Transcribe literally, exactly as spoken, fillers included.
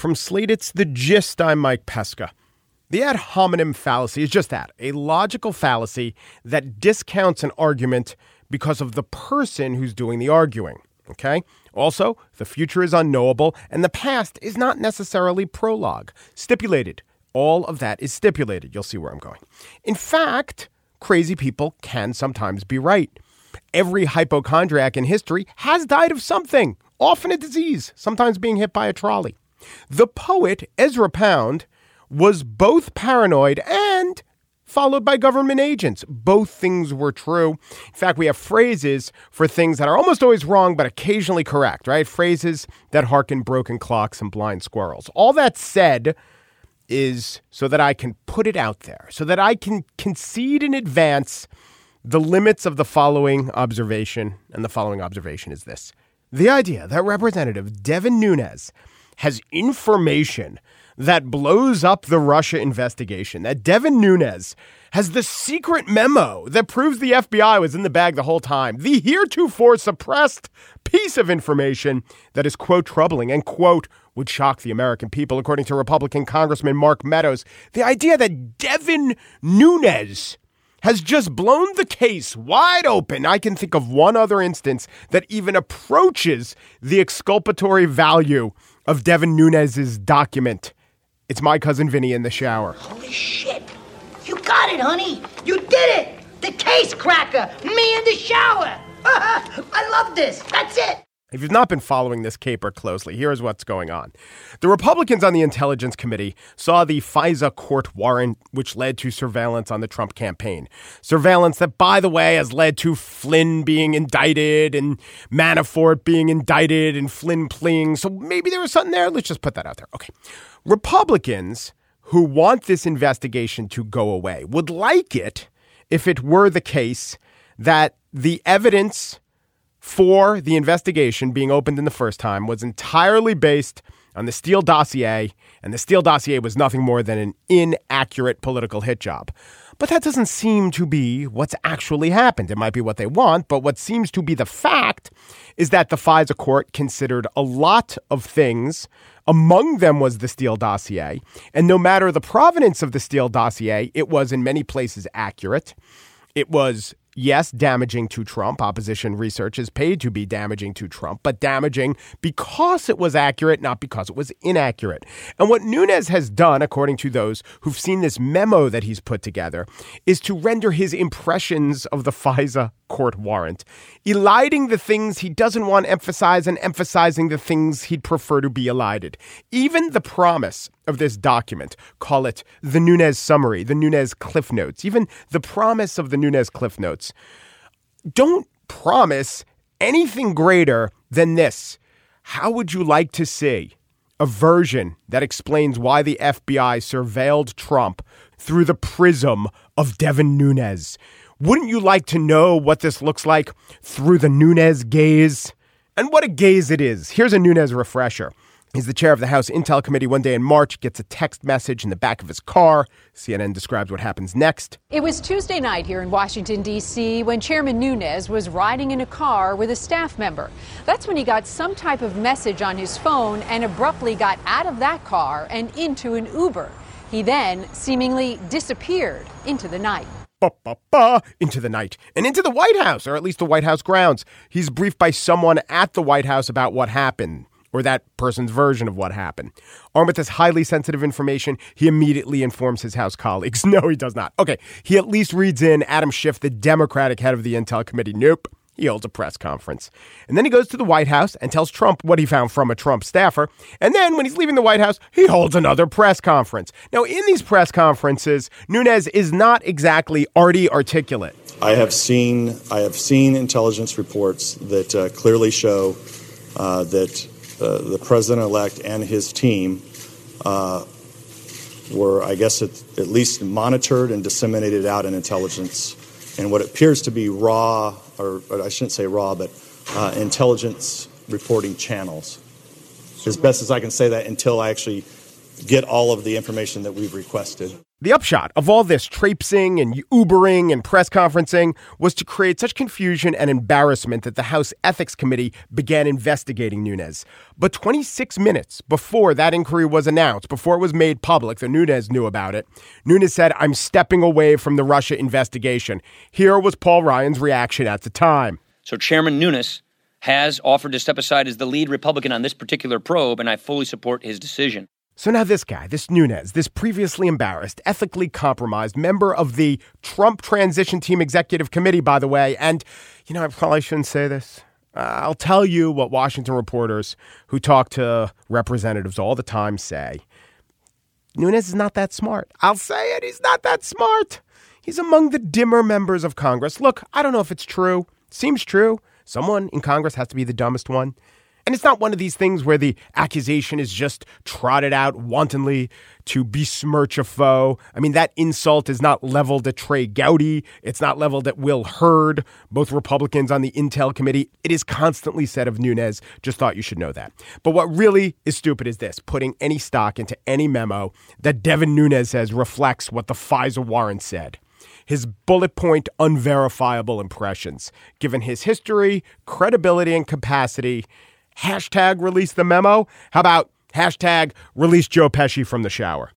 From Slate, it's The Gist. I'm Mike Pesca. The ad hominem fallacy is just that, a logical fallacy that discounts an argument because of the person who's doing the arguing. Okay? Also, the future is unknowable, and the past is not necessarily prologue. Stipulated. All of that is stipulated. You'll see where I'm going. In fact, crazy people can sometimes be right. Every hypochondriac in history has died of something, often a disease, sometimes being hit by a trolley. The poet Ezra Pound was both paranoid and followed by government agents. Both things were true. In fact, we have phrases for things that are almost always wrong, but occasionally correct, right? Phrases that hearken broken clocks and blind squirrels. All that said is so that I can put it out there, so that I can concede in advance the limits of the following observation. And the following observation is this. The idea that Representative Devin Nunes has information that blows up the Russia investigation, that Devin Nunes has the secret memo that proves the F B I was in the bag the whole time, the heretofore suppressed piece of information that is, quote, troubling and, quote, would shock the American people, according to Republican Congressman Mark Meadows. The idea that Devin Nunes has just blown the case wide open. I can think of one other instance that even approaches the exculpatory value of Devin Nunes's document. It's My Cousin Vinny in the shower. Holy shit. You got it, honey. You did it. The case cracker. Me in the shower. I love this. That's it. If you've not been following this caper closely, here's what's going on. The Republicans on the Intelligence Committee saw the FISA court warrant, which led to surveillance on the Trump campaign. Surveillance that, by the way, has led to Flynn being indicted and Manafort being indicted and Flynn pleading. So maybe there was something there. Let's just put that out there. Okay. Republicans who want this investigation to go away would like it if it were the case that the evidence for the investigation being opened in the first time was entirely based on the Steele dossier, and the Steele dossier was nothing more than an inaccurate political hit job. But that doesn't seem to be what's actually happened. It might be what they want, but what seems to be the fact is that the FISA court considered a lot of things. Among them was the Steele dossier, and no matter the provenance of the Steele dossier, it was in many places accurate. It was yes, damaging to Trump. Opposition research is paid to be damaging to Trump, but damaging because it was accurate, not because it was inaccurate. And what Nunes has done, according to those who've seen this memo that he's put together, is to render his impressions of the FISA court warrant, eliding the things he doesn't want emphasized and emphasizing the things he'd prefer to be elided. Even the promise of this document, call it the Nunes summary, the Nunes Cliff Notes, even the promise of the Nunes Cliff Notes, don't promise anything greater than this. How would you like to see a version that explains why the F B I surveilled Trump through the prism of Devin Nunes? Wouldn't you like to know what this looks like through the Nunes gaze? And what a gaze it is. Here's a Nunes refresher. He's the chair of the House Intel Committee. One day in March, gets a text message in the back of his car. C N N describes what happens next. It was Tuesday night here in Washington, D C, when Chairman Nunes was riding in a car with a staff member. That's when he got some type of message on his phone and abruptly got out of that car and into an Uber. He then seemingly disappeared into the night. Ba, ba, ba, into the night and into the White House, or at least the White House grounds. He's briefed by someone at the White House about what happened, or that person's version of what happened. Armed with this highly sensitive information, he immediately informs his House colleagues. No, he does not. Okay, he at least reads in Adam Schiff, the Democratic head of the Intel Committee. Nope. He holds a press conference. And then he goes to the White House and tells Trump what he found from a Trump staffer. And then when he's leaving the White House, he holds another press conference. Now, in these press conferences, Nunes is not exactly arty articulate. I have seen I have seen intelligence reports that uh, clearly show uh, that uh, the president-elect and his team uh, were, I guess, at, at least monitored and disseminated out in intelligence and what appears to be raw, or, or I shouldn't say raw, but uh, intelligence reporting channels. As best as I can say that until I actually get all of the information that we've requested. The upshot of all this traipsing and Ubering and press conferencing was to create such confusion and embarrassment that the House Ethics Committee began investigating Nunes. But twenty-six minutes before that inquiry was announced, before it was made public that Nunes knew about it, Nunes said, "I'm stepping away from the Russia investigation." Here was Paul Ryan's reaction at the time. So Chairman Nunes has offered to step aside as the lead Republican on this particular probe, and I fully support his decision. So now this guy, this Nunes, this previously embarrassed, ethically compromised member of the Trump Transition Team Executive Committee, by the way, and, you know, I probably shouldn't say this. Uh, I'll tell you what Washington reporters who talk to representatives all the time say. Nunes is not that smart. I'll say it. He's not that smart. He's among the dimmer members of Congress. Look, I don't know if it's true. Seems true. Someone in Congress has to be the dumbest one. And it's not one of these things where the accusation is just trotted out wantonly to besmirch a foe. I mean, that insult is not leveled at Trey Gowdy. It's not leveled at Will Hurd, both Republicans on the Intel Committee. It is constantly said of Nunes. Just thought you should know that. But what really is stupid is this, putting any stock into any memo that Devin Nunes says reflects what the FISA warrant said. His bullet point, unverifiable impressions. Given his history, credibility, and capacity, hashtag release the memo. How about hashtag release Joe Pesci from the shower?